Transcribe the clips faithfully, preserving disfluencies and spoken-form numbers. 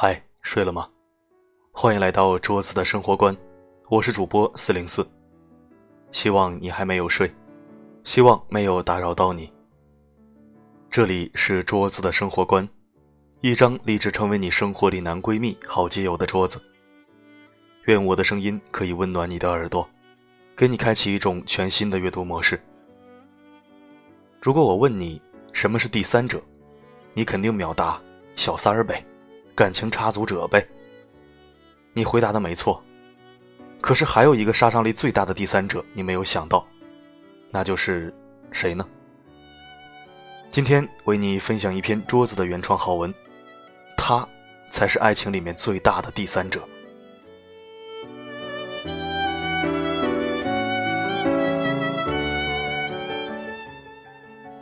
嗨，睡了吗？欢迎来到桌子的生活观，我是主播四零四。希望你还没有睡，希望没有打扰到你。这里是桌子的生活观，一张立志成为你生活里男闺蜜、好基友的桌子。愿我的声音可以温暖你的耳朵，给你开启一种全新的阅读模式。如果我问你什么是第三者，你肯定秒答小三儿呗，感情插足者呗。你回答的没错，可是还有一个杀伤力最大的第三者你没有想到，那就是谁呢？今天为你分享一篇桌子的原创好文，他才是爱情里面最大的第三者。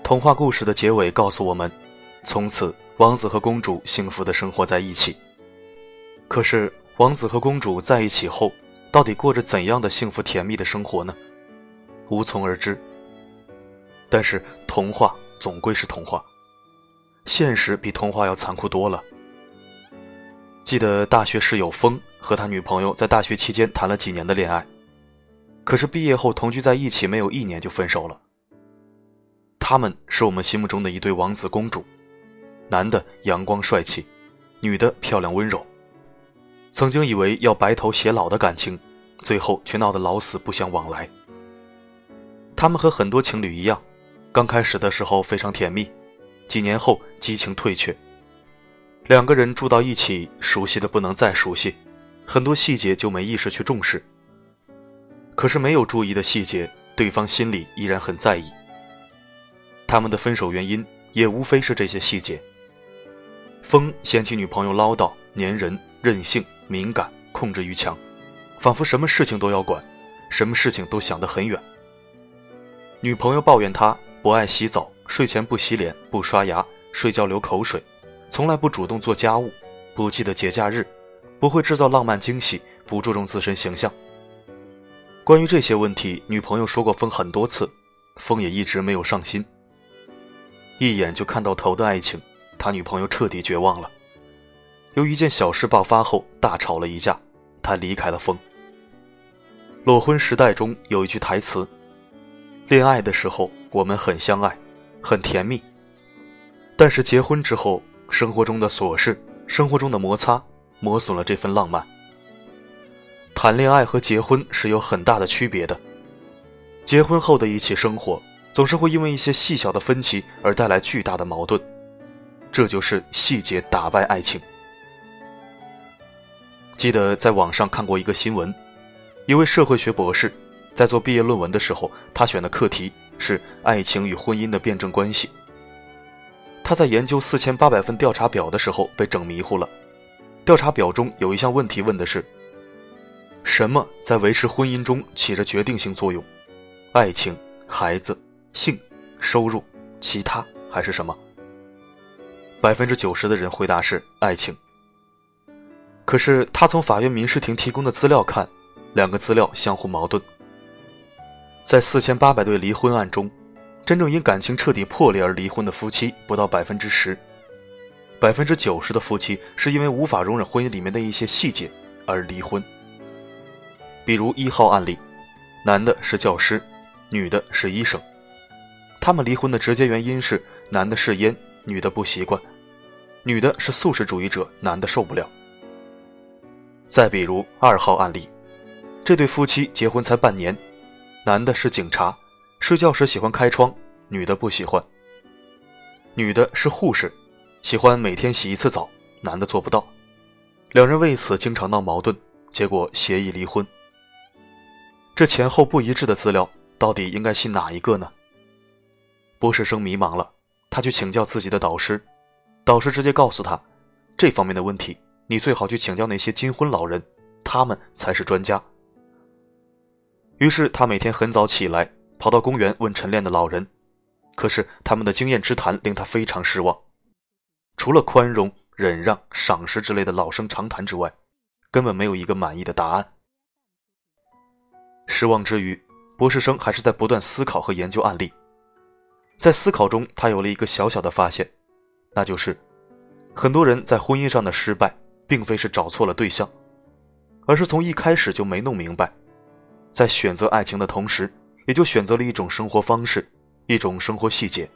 童话故事的结尾告诉我们，从此王子和公主幸福地生活在一起。可是王子和公主在一起后，到底过着怎样的幸福甜蜜的生活呢？无从而知。但是童话总归是童话，现实比童话要残酷多了。记得大学室友风和他女朋友在大学期间谈了几年的恋爱，可是毕业后同居在一起没有一年就分手了。他们是我们心目中的一对王子公主，男的阳光帅气，女的漂亮温柔。曾经以为要白头偕老的感情，最后却闹得老死不相往来。他们和很多情侣一样，刚开始的时候非常甜蜜，几年后激情退却。两个人住到一起，熟悉的不能再熟悉，很多细节就没意识去重视。可是没有注意的细节，对方心里依然很在意。他们的分手原因也无非是这些细节。风嫌弃女朋友唠叨、粘人、任性、敏感、控制欲强，仿佛什么事情都要管，什么事情都想得很远。女朋友抱怨他不爱洗澡，睡前不洗脸、不刷牙，睡觉流口水，从来不主动做家务，不记得节假日，不会制造浪漫惊喜，不注重自身形象。关于这些问题，女朋友说过风很多次，风也一直没有上心。一眼就看到头的爱情，他女朋友彻底绝望了。由一件小事爆发后大吵了一架，他离开了风。裸婚时代中有一句台词，恋爱的时候我们很相爱，很甜蜜，但是结婚之后，生活中的琐事，生活中的摩擦，磨损了这份浪漫。谈恋爱和结婚是有很大的区别的。结婚后的一起生活，总是会因为一些细小的分歧而带来巨大的矛盾，这就是细节打败爱情。记得在网上看过一个新闻，一位社会学博士在做毕业论文的时候，他选的课题是爱情与婚姻的辩证关系。他在研究四千八百份调查表的时候被整迷糊了。调查表中有一项问题问的是，什么在维持婚姻中起着决定性作用？爱情、孩子、性、收入、其他还是什么？ 百分之九十 的人回答是爱情。可是他从法院民事庭提供的资料看，两个资料相互矛盾。在四千八百对离婚案中，真正因感情彻底破裂而离婚的夫妻不到 百分之十， 百分之九十 的夫妻是因为无法容忍婚姻里面的一些细节而离婚。比如一号案例，男的是教师，女的是医生，他们离婚的直接原因是男的是烟，女的不习惯，女的是素食主义者，男的受不了。再比如二号案例，这对夫妻结婚才半年，男的是警察，睡觉时喜欢开窗，女的不喜欢，女的是护士，喜欢每天洗一次澡，男的做不到，两人为此经常闹矛盾，结果协议离婚。这前后不一致的资料到底应该信哪一个呢？博士生迷茫了，他去请教自己的导师，导师直接告诉他，这方面的问题，你最好去请教那些金婚老人，他们才是专家。于是他每天很早起来，跑到公园问晨练的老人，可是他们的经验之谈令他非常失望。除了宽容、忍让、赏识之类的老生常谈之外，根本没有一个满意的答案。失望之余，博士生还是在不断思考和研究案例。在思考中，他有了一个小小的发现，那就是很多人在婚姻上的失败并非是找错了对象，而是从一开始就没弄明白，在选择爱情的同时，也就选择了一种生活方式，一种生活细节。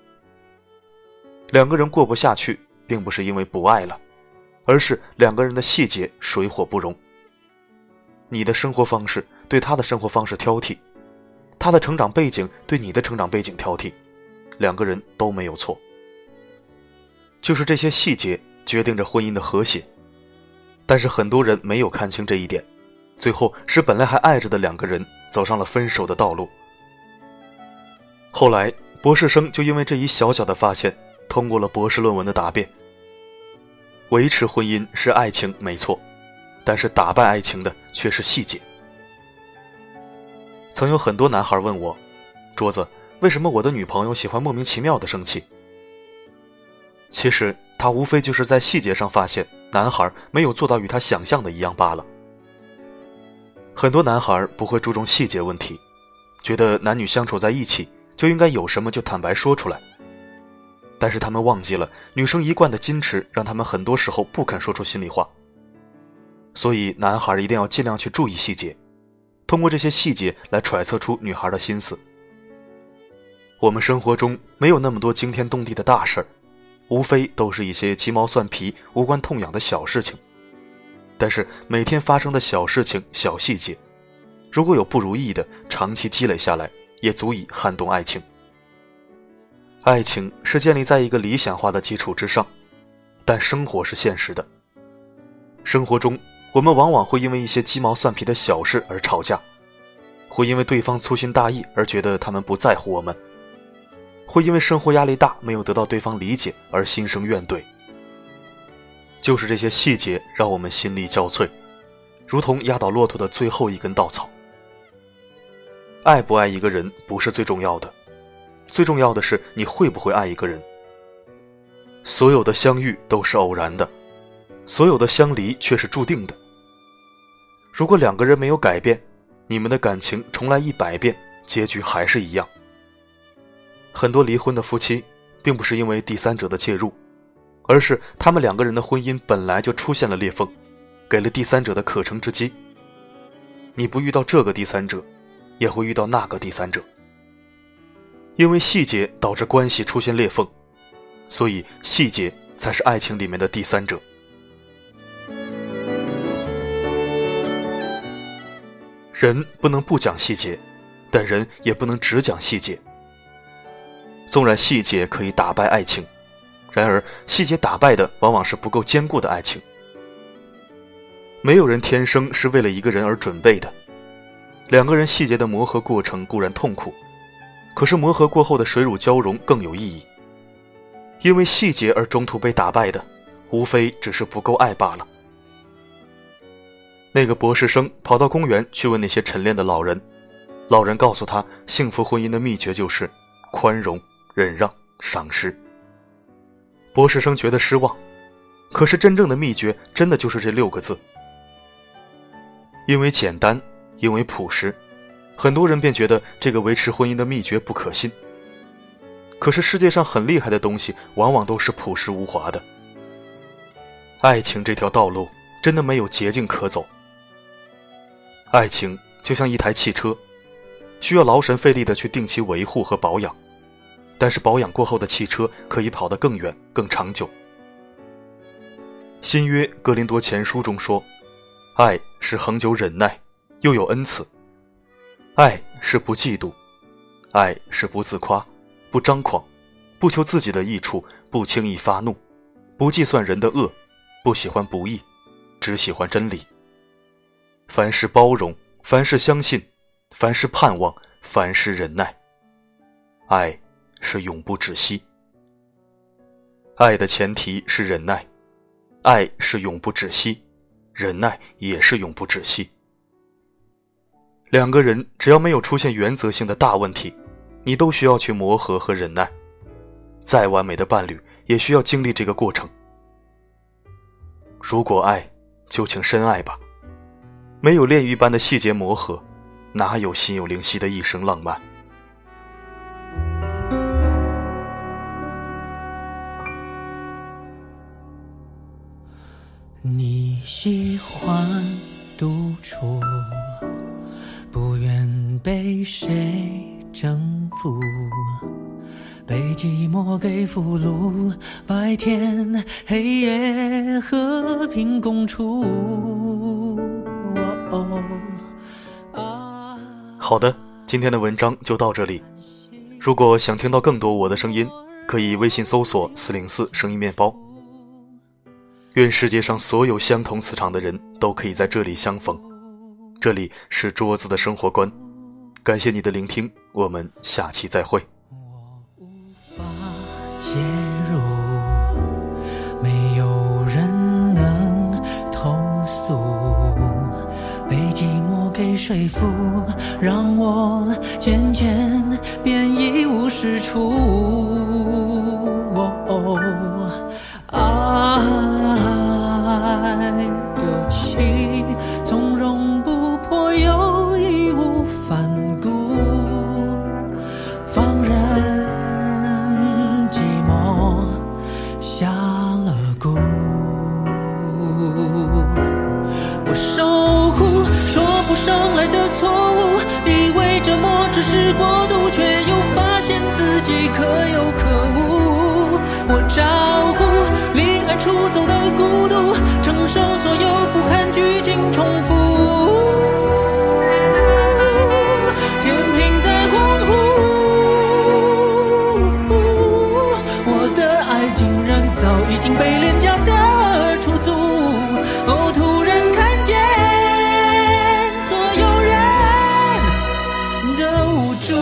两个人过不下去，并不是因为不爱了，而是两个人的细节水火不容。你的生活方式对他的生活方式挑剔，他的成长背景对你的成长背景挑剔，两个人都没有错。就是这些细节决定着婚姻的和谐，但是很多人没有看清这一点，最后是本来还爱着的两个人走上了分手的道路。后来博士生就因为这一小小的发现通过了博士论文的答辩。维持婚姻是爱情没错，但是打败爱情的却是细节。曾有很多男孩问我，卓子，为什么我的女朋友喜欢莫名其妙的生气？其实他无非就是在细节上发现男孩没有做到与他想象的一样罢了。很多男孩不会注重细节问题，觉得男女相处在一起就应该有什么就坦白说出来，但是他们忘记了女生一贯的矜持让他们很多时候不肯说出心里话。所以男孩一定要尽量去注意细节，通过这些细节来揣测出女孩的心思。我们生活中没有那么多惊天动地的大事儿，无非都是一些鸡毛蒜皮无关痛痒的小事情，但是每天发生的小事情小细节，如果有不如意的，长期积累下来也足以撼动爱情。爱情是建立在一个理想化的基础之上，但生活是现实的。生活中我们往往会因为一些鸡毛蒜皮的小事而吵架，会因为对方粗心大意而觉得他们不在乎我们，会因为生活压力大没有得到对方理解而心生怨怼。就是这些细节让我们心力交瘁，如同压倒骆驼的最后一根稻草。爱不爱一个人不是最重要的，最重要的是你会不会爱一个人。所有的相遇都是偶然的，所有的相离却是注定的。如果两个人没有改变，你们的感情重来一百遍，结局还是一样。很多离婚的夫妻并不是因为第三者的介入，而是他们两个人的婚姻本来就出现了裂缝，给了第三者的可乘之机。你不遇到这个第三者，也会遇到那个第三者。因为细节导致关系出现裂缝，所以细节才是爱情里面的第三者。人不能不讲细节，但人也不能只讲细节。纵然细节可以打败爱情，然而细节打败的往往是不够坚固的爱情。没有人天生是为了一个人而准备的，两个人细节的磨合过程固然痛苦，可是磨合过后的水乳交融更有意义。因为细节而中途被打败的，无非只是不够爱罢了。那个博士生跑到公园去问那些晨练的老人，老人告诉他，幸福婚姻的秘诀就是宽容、忍让、赏识。博士生觉得失望，可是真正的秘诀真的就是这六个字。因为简单，因为朴实，很多人便觉得这个维持婚姻的秘诀不可信。可是世界上很厉害的东西往往都是朴实无华的。爱情这条道路真的没有捷径可走。爱情就像一台汽车，需要劳神费力地去定期维护和保养，但是保养过后的汽车可以跑得更远更长久。新约哥林多前书中说，爱是恒久忍耐，又有恩慈；爱是不嫉妒；爱是不自夸，不张狂，不求自己的益处，不轻易发怒，不计算人的恶，不喜欢不义，只喜欢真理。凡事包容，凡事相信，凡事盼望，凡事忍耐。爱是永不止息。爱的前提是忍耐，爱是永不止息，忍耐也是永不止息。两个人只要没有出现原则性的大问题，你都需要去磨合和忍耐。再完美的伴侣也需要经历这个过程。如果爱，就请深爱吧。没有炼狱般的细节磨合，哪有心有灵犀的一生浪漫？你喜欢独处，不愿被谁征服，被寂寞给俘虏，白天黑夜和平共处。哦哦啊、好的，今天的文章就到这里。如果想听到更多我的声音，可以微信搜索四零四声音面包。愿世界上所有相同磁场的人都可以在这里相逢。这里是桌子的生活观，感谢你的聆听，我们下期再会。我无法介入，没有人能投诉，被寂寞给说服，让我渐渐便一无是处。哦哦爱丢弃，从容不迫又义无反顾，放任寂寞下了蛊。我守护说不上来的错误，以为折磨只是过度，却又发现自己可有可无。我照顾离而出走的孤独，承受所有不堪剧情重复，天平在欢呼，我的爱竟然早已经被廉价的出租。哦，突然看见所有人的无助。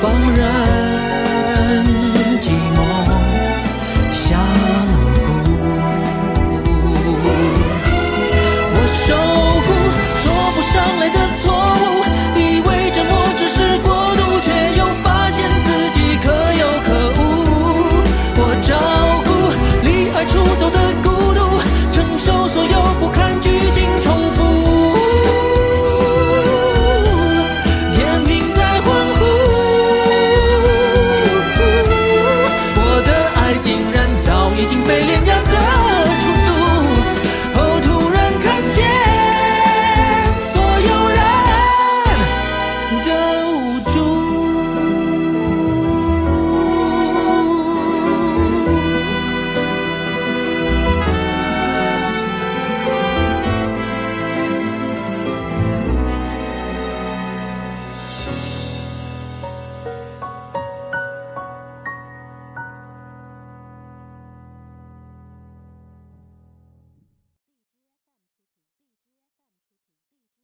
放任